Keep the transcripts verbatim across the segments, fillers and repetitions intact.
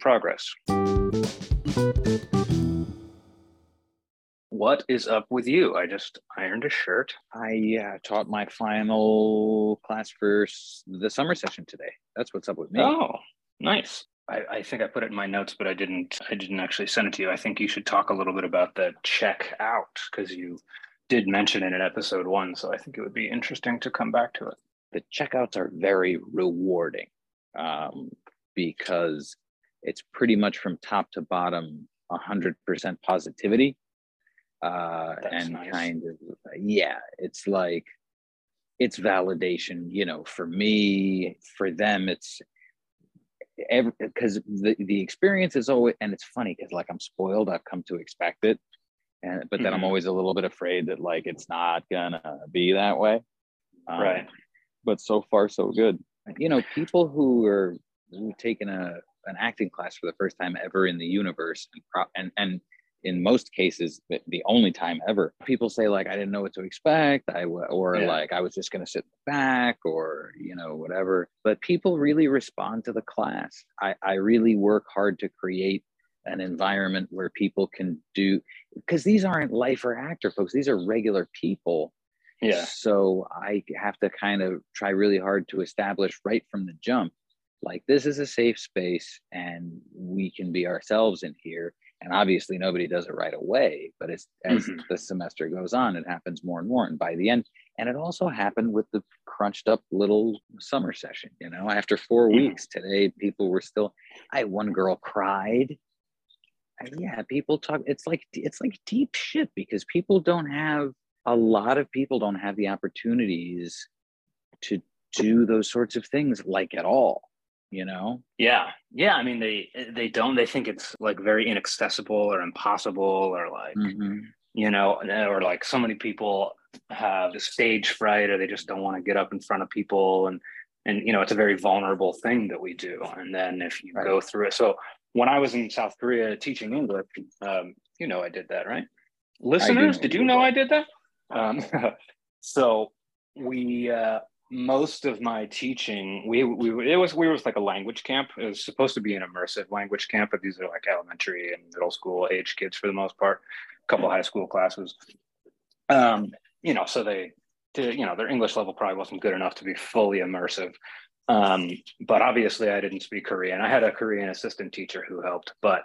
progress. What is up with you? I just ironed a shirt. I uh, taught my final class for the summer session today. That's what's up with me. Oh, nice. I, I think I put it in my notes, but I didn't. I didn't actually send it to you. I think you should talk a little bit about the check out, because you did mention it in episode one. So I think it would be interesting to come back to it. The checkouts are very rewarding um, because it's pretty much from top to bottom, one hundred percent positivity. Uh, and nice. kind of, yeah, it's like, it's validation, you know, for me, for them, it's every, because the, the experience is always, and it's funny because like I'm spoiled, I've come to expect it. And, but then mm-hmm. I'm always a little bit afraid that like, it's not gonna be that way. Um, right. But so far, so good. You know, people who are who taking a, an acting class for the first time ever in the universe and pro- and, and in most cases, the only time ever, people say like, I didn't know what to expect. I w- or yeah. like, I was just going to sit back or, you know, whatever. But people really respond to the class. I, I really work hard to create an environment where people can do, because these aren't life or actor folks. These are regular people. Yeah. So I have to kind of try really hard to establish right from the jump, like this is a safe space and we can be ourselves in here. And obviously nobody does it right away, but as, as mm-hmm. the semester goes on, it happens more and more. And by the end, and it also happened with the crunched up little summer session, you know, after four yeah. weeks today, people were still, I, one girl cried. And yeah, people talk, it's like, it's like deep shit because people don't have, a lot of people don't have the opportunities to do those sorts of things like at all. You know? Yeah. Yeah. I mean, they, they don't, they think it's like very inaccessible or impossible or like, mm-hmm. you know, or like so many people have stage fright or they just don't want to get up in front of people. And, and, you know, it's a very vulnerable thing that we do. And then if you right. go through it. So when I was in South Korea teaching English, um, you know, I did that, right? Listeners, did you know that. I did that? Um, so we, uh, most of my teaching, we we it was we were like a language camp. It was supposed to be an immersive language camp, but these are like elementary and middle school age kids for the most part. A couple of high school classes, um, you know. So they, to, you know, their English level probably wasn't good enough to be fully immersive. Um, but obviously, I didn't speak Korean. I had a Korean assistant teacher who helped, but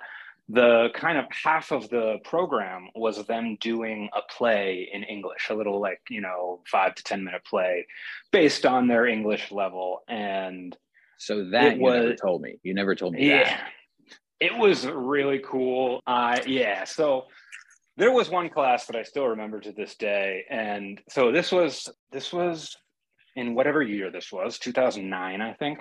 the kind of half of the program was them doing a play in English, a little like, you know, five to ten minute play based on their English level. And so that was, you never told me, you never told me yeah, that. It was really cool. Uh, yeah. So there was one class that I still remember to this day. And so this was, this was in whatever year this was, two thousand nine, I think.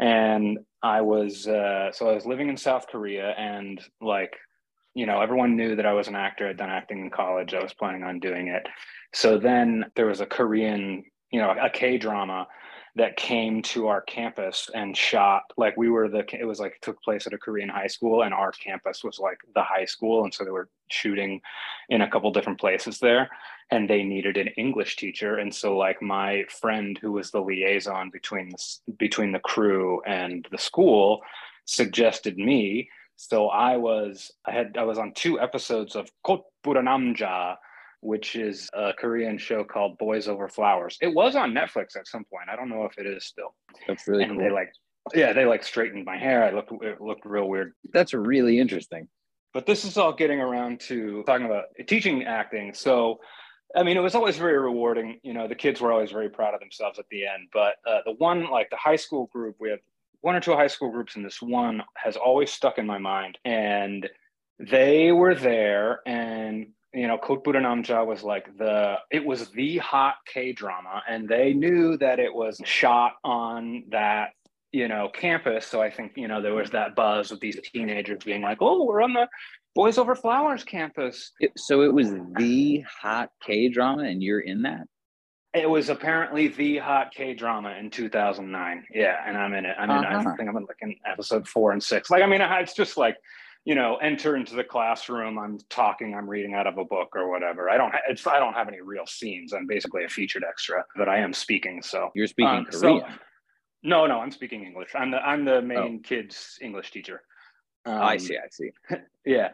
And I was, uh, so I was living in South Korea and like, you know, everyone knew that I was an actor. I'd done acting in college. I was planning on doing it. So then there was a Korean, you know, a K-drama that came to our campus and shot, like we were the, it was like, took place at a Korean high school and our campus was like the high school. And so they were shooting in a couple different places there and they needed an English teacher. And so like my friend who was the liaison between, the, between the crew and the school suggested me. So I was, I had, I was on two episodes of Kkotboda Namja, which is a Korean show called Boys Over Flowers. It was on Netflix at some point. I don't know if it is still. That's really and cool. They like, yeah, they like straightened my hair. I looked, it looked real weird. That's really interesting. But this is all getting around to talking about teaching acting. So, I mean, it was always very rewarding. You know, the kids were always very proud of themselves at the end. But uh, the one, like the high school group, we have one or two high school groups, and this one has always stuck in my mind. And they were there and you know, Kkotboda Namja was like the, it was the hot K-drama and they knew that it was shot on that, you know, campus. So I think, you know, there was that buzz with these teenagers being like, oh, we're on the Boys Over Flowers campus. It, so it was the hot K-drama and you're in that? It was apparently the hot K-drama in two thousand nine. Yeah, and I'm in it. I'm in, uh-huh. I think I'm in like in episode four and six. Like, I mean, it's just like, you know, enter into the classroom, I'm talking, I'm reading out of a book or whatever. I don't, it's, I don't have any real scenes. I'm basically a featured extra, but I am speaking, so. You're speaking um, Korean? So, no, no, I'm speaking English. I'm the, I'm the main oh. kids' English teacher. Um, I see, I see. Yeah.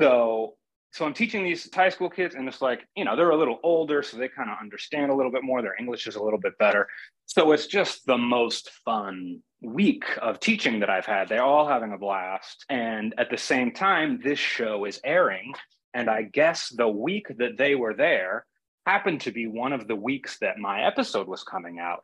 So, so I'm teaching these high school kids, and it's like, you know, they're a little older, so they kind of understand a little bit more. Their English is a little bit better. So it's just the most fun week of teaching that I've had. They're all having a blast. And at the same time, this show is airing. And I guess the week that they were there happened to be one of the weeks that my episode was coming out.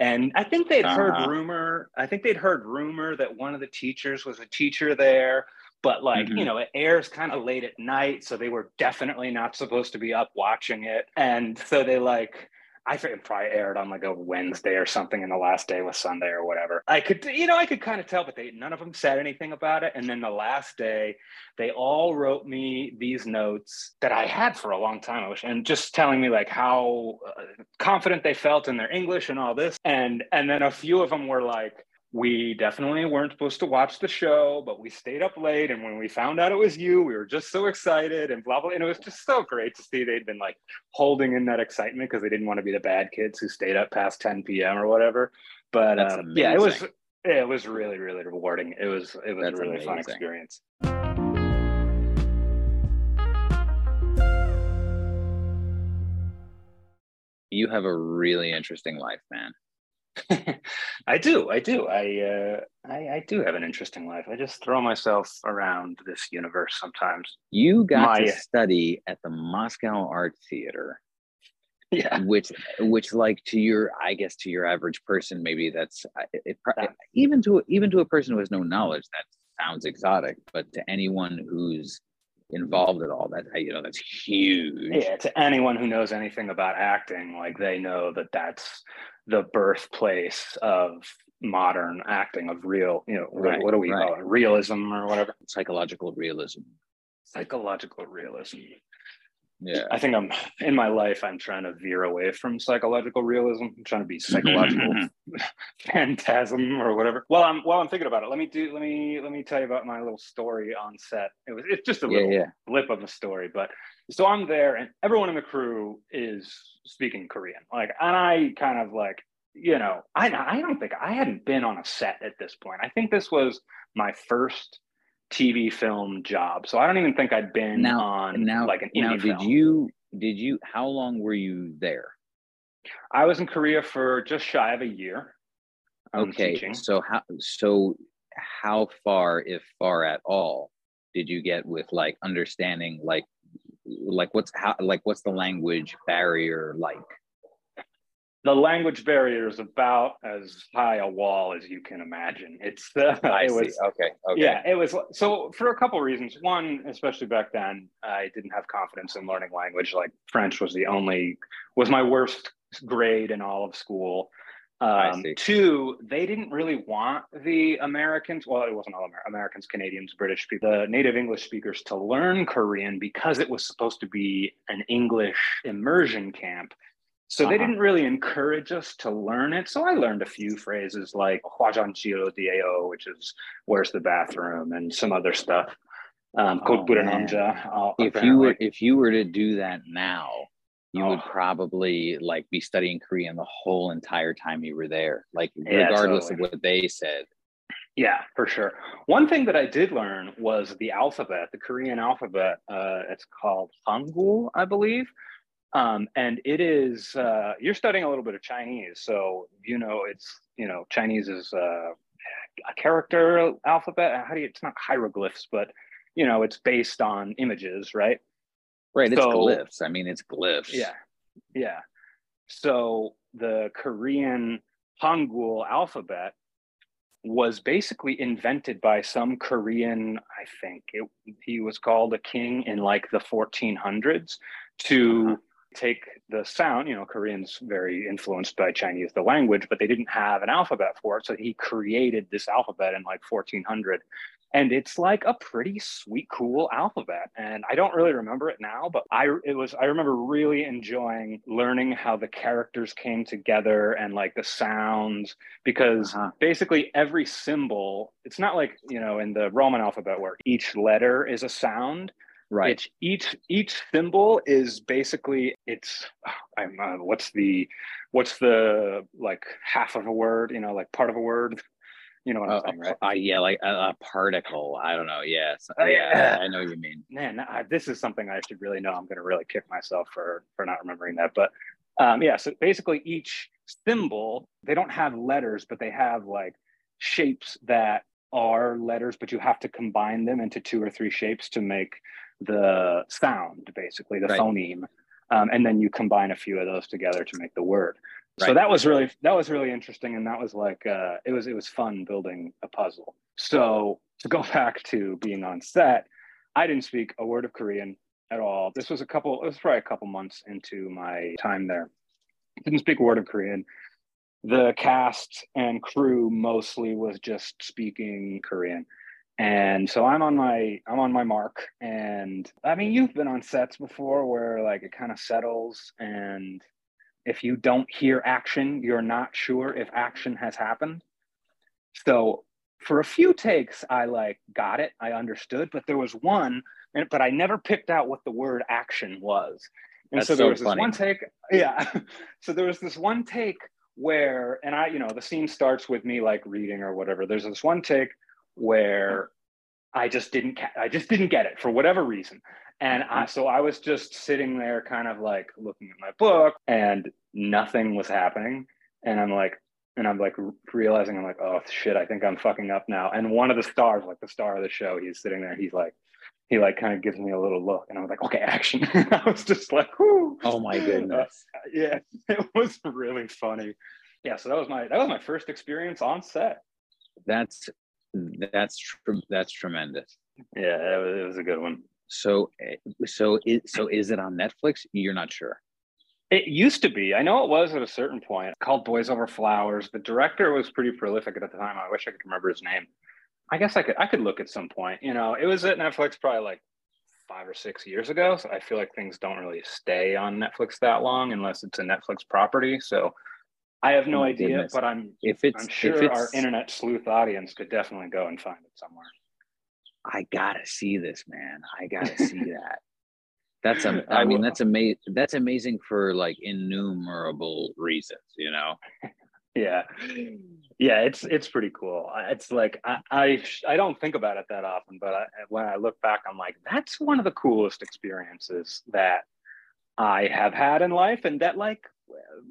And I think they'd uh-huh. heard rumor, I think they'd heard rumor that one of the teachers was a teacher there, but like, mm-hmm. you know, it airs kind of late at night. So they were definitely not supposed to be up watching it. And so they like, I think it probably aired on like a Wednesday or something, and the last day was Sunday or whatever. I could, you know, I could kind of tell, but they, none of them said anything about it. And then the last day, they all wrote me these notes that I had for a long time, I wish, and just telling me like how uh, confident they felt in their English and all this. And, and then a few of them were like, we definitely weren't supposed to watch the show, but we stayed up late. And when we found out it was you, we were just so excited and blah, blah. And it was just so great to see they'd been like holding in that excitement because they didn't want to be the bad kids who stayed up past ten p.m. or whatever. But um, yeah, it was, it was really, really rewarding. It was, it was That's a really amazing. fun experience. You have a really interesting life, man. I do. I do. I, uh, I I do have an interesting life. I just throw myself around this universe sometimes. You got My, to study at the Moscow Art Theater. Yeah. Which, which, like to your, I guess to your average person, maybe that's it, it, it, even to even to a person who has no knowledge, that sounds exotic. But to anyone who's involved at all, that, you know, that's huge. Yeah. To anyone who knows anything about acting, like they know that that's the birthplace of modern acting, of real, you know, right, what do we right. call it? Realism or whatever. Psychological realism. Psychological realism. Yeah. I think I'm in my life, I'm trying to veer away from psychological realism. I'm trying to be psychological phantasm or whatever. While I'm while I'm thinking about it, let me do let me let me tell you about my little story on set. It was it's just a little yeah, yeah. blip of a story, but so I'm there and everyone in the crew is speaking Korean. Like, and I kind of like, you know, I I don't think I hadn't been on a set at this point. I think this was my first T V film job, so I don't even think I'd been now, on now, like an indie now did film. you did you how long were you there? I was in Korea for just shy of a year. Um, okay, teaching. so how so how far, if far at all, did you get with like understanding like like what's how like what's the language barrier like? The language barrier is about as high a wall as you can imagine. It's uh, I it see. was okay, okay. Yeah, it was so for a couple of reasons. One, especially back then, I didn't have confidence in learning language. Like French was the only was my worst grade in all of school. Um, two, they didn't really want the Americans, well, it wasn't all Amer- Americans, Canadians, British people, the native English speakers to learn Korean because it was supposed to be an English immersion camp. So uh-huh. they didn't really encourage us to learn it. So I learned a few phrases like "화장실 어디예요," which is "Where's the bathroom," and some other stuff. Um, oh, "Kkotboda Namja." Uh, if apparently. you were if you were to do that now, you oh. would probably like be studying Korean the whole entire time you were there, like regardless yeah, totally. of what they said. Yeah, for sure. One thing that I did learn was the alphabet, the Korean alphabet. Uh, it's called Hangul, I believe. Um, and it is, uh, you're studying a little bit of Chinese. So, you know, it's, you know, Chinese is uh, a character alphabet. How do you, it's not hieroglyphs, but, you know, it's based on images, right? Right. It's so, glyphs. I mean, it's glyphs. Yeah. Yeah. So the Korean Hangul alphabet was basically invented by some Korean, I think it, he was called a king in like the fourteen hundreds to... Uh-huh. take the sound, you know, Koreans very influenced by Chinese, the language, but they didn't have an alphabet for it. So he created this alphabet in like fourteen hundred. And it's like a pretty sweet, cool alphabet. And I don't really remember it now, but I it was I remember really enjoying learning how the characters came together and like the sounds, because uh-huh. basically every symbol, it's not like, you know, in the Roman alphabet where each letter is a sound. Right. It's each each symbol is basically it's I'm uh, what's the what's the like half of a word, you know, like part of a word, You know what I'm uh, saying, right? Uh, yeah, like a, a particle. I don't know. Yeah, so, oh, yeah, yeah. I, I know what you mean. Man, I, this is something I should really know. I'm going to really kick myself for, for not remembering that. But um, yeah, so basically each symbol, they don't have letters, but they have like shapes that are letters, but you have to combine them into two or three shapes to make the sound, basically, the right. phoneme. Um, and then you combine a few of those together to make the word. Right. So that was really that was really interesting, and that was like uh, it was it was fun building a puzzle. So to go back to being on set, I didn't speak a word of Korean at all. This was a couple. It was probably a couple months into my time there. Didn't speak a word of Korean. The cast and crew mostly was just speaking Korean. And so I'm on my I'm on my mark, and I mean, you've been on sets before where like it kind of settles, and if you don't hear action, you're not sure if action has happened. So for a few takes, I like got it, I understood, but there was one, but I never picked out what the word action was. And That's so there so was funny. this one take, yeah. So there was this one take where, and I, you know, the scene starts with me like reading or whatever. There's this one take where I just didn't, ca- I just didn't get it for whatever reason. And I, so I was just sitting there kind of like looking at my book, and nothing was happening. And I'm like, and I'm like realizing, I'm like, oh shit, I think I'm fucking up now. And one of the stars, like the star of the show, he's sitting there. He's like, he like kind of gives me a little look, and I was like, okay, action. I was just like, whoo. Oh my goodness. Uh, yeah, it was really funny. Yeah. So that was my, that was my first experience on set. That's, that's, tr- that's tremendous. Yeah. It was, it was a good one. So, so, it, so is it on Netflix? You're not sure. It used to be. I know it was at a certain point. Called Boys Over Flowers. The director was pretty prolific at the time. I wish I could remember his name. I guess I could. I could look at some point. You know, it was at Netflix probably like five or six years ago. So I feel like things don't really stay on Netflix that long unless it's a Netflix property. So I have no oh idea. Goodness. But I'm. If it's, I'm sure if it's... our internet sleuth audience could definitely go and find it somewhere. I gotta see this, man. I gotta see that. That's a, I mean, that's amazing. That's amazing for like innumerable reasons, you know? Yeah. Yeah. It's, it's pretty cool. It's like, I, I, I don't think about it that often, but I, when I look back, I'm like, that's one of the coolest experiences that I have had in life. And that like,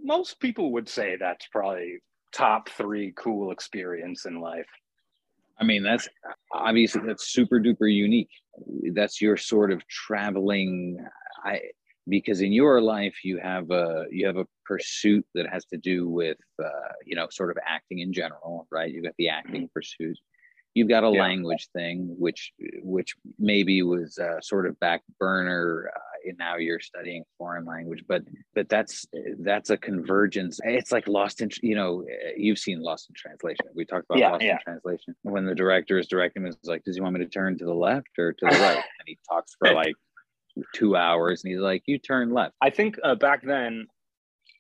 most people would say that's probably top three cool experience in life. I mean, that's obviously, that's super duper unique. That's your sort of traveling. I, because in your life, you have a, you have a pursuit that has to do with, uh, you know, sort of acting in general, right? You've got the acting mm-hmm. pursuit. You've got a yeah. language thing, which, which maybe was uh, sort of back burner, uh, and now you're studying foreign language, but, but that's, that's a convergence. It's like Lost in, you know, you've seen Lost in Translation. We talked about yeah, Lost yeah. in Translation. When the director is directing, it's like, does he want me to turn to the left or to the right? And he talks for like two hours and he's like, you turn left. I think uh, back then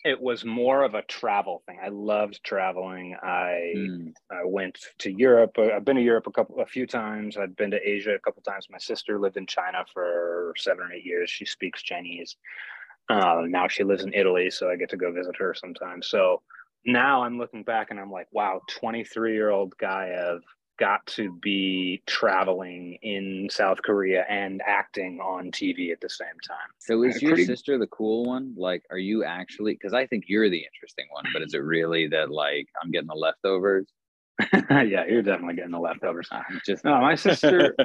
it was more of a travel thing. I loved traveling. I, mm. I went to Europe. I've been to Europe a couple, a few times. I've been to Asia a couple times. My sister lived in China for seven or eight years. She speaks Chinese. Uh, now she lives in Italy, so I get to go visit her sometimes. So now I'm looking back and I'm like, wow, twenty-three-year-old Gaev got to be traveling in South Korea and acting on T V at the same time. So is your sister the cool one? Like, are you actually, because I think you're the interesting one, but is it really that like, I'm getting the leftovers? Yeah, you're definitely getting the leftovers. I'm just no, my sister,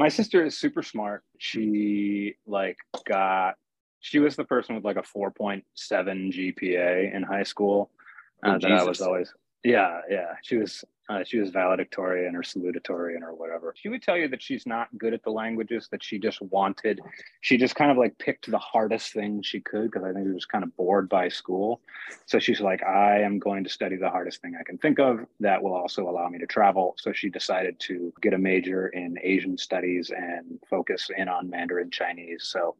my sister is super smart. She like got, she was the person with like a four point seven G P A in high school. Uh, oh, that I was always, yeah, yeah. She was, Uh, she was valedictorian or salutatorian or whatever. She would tell you that she's not good at the languages, that she just wanted. She just kind of like picked the hardest thing she could because I think she was kind of bored by school. So she's like, I am going to study the hardest thing I can think of that will also allow me to travel. So she decided to get a major in Asian studies and focus in on Mandarin Chinese. So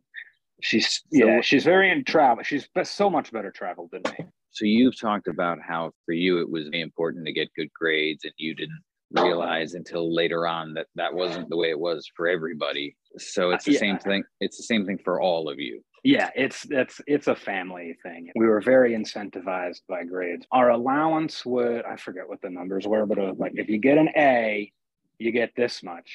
she's, yeah, so, she's very in travel. She's so much better traveled than me. So you've talked about how for you it was important to get good grades, and you didn't realize until later on that that wasn't the way it was for everybody. So it's the uh, yeah. same thing. It's the same thing for all of you. Yeah, it's it's it's a family thing. We were very incentivized by grades. Our allowance would, I forget what the numbers were, but it was like, if you get an A, you get this much.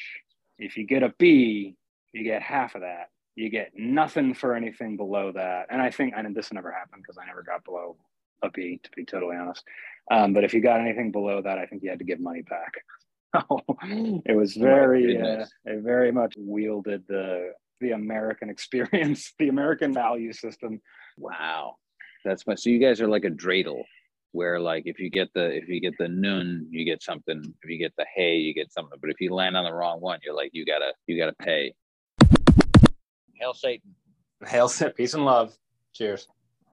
If you get a B, you get half of that. You get nothing for anything below that. And I think, and this never happened because I never got below a B, to be totally honest. Um, but if you got anything below that, I think you had to give money back. So it was very, uh, it very much wielded the the American experience, the American value system. Wow, that's my. So you guys are like a dreidel, where like if you get the if you get the nun, you get something. If you get the hay, you get something. But if you land on the wrong one, you're like you gotta you gotta pay. Hail Satan! Hail Satan! Peace and love. Cheers.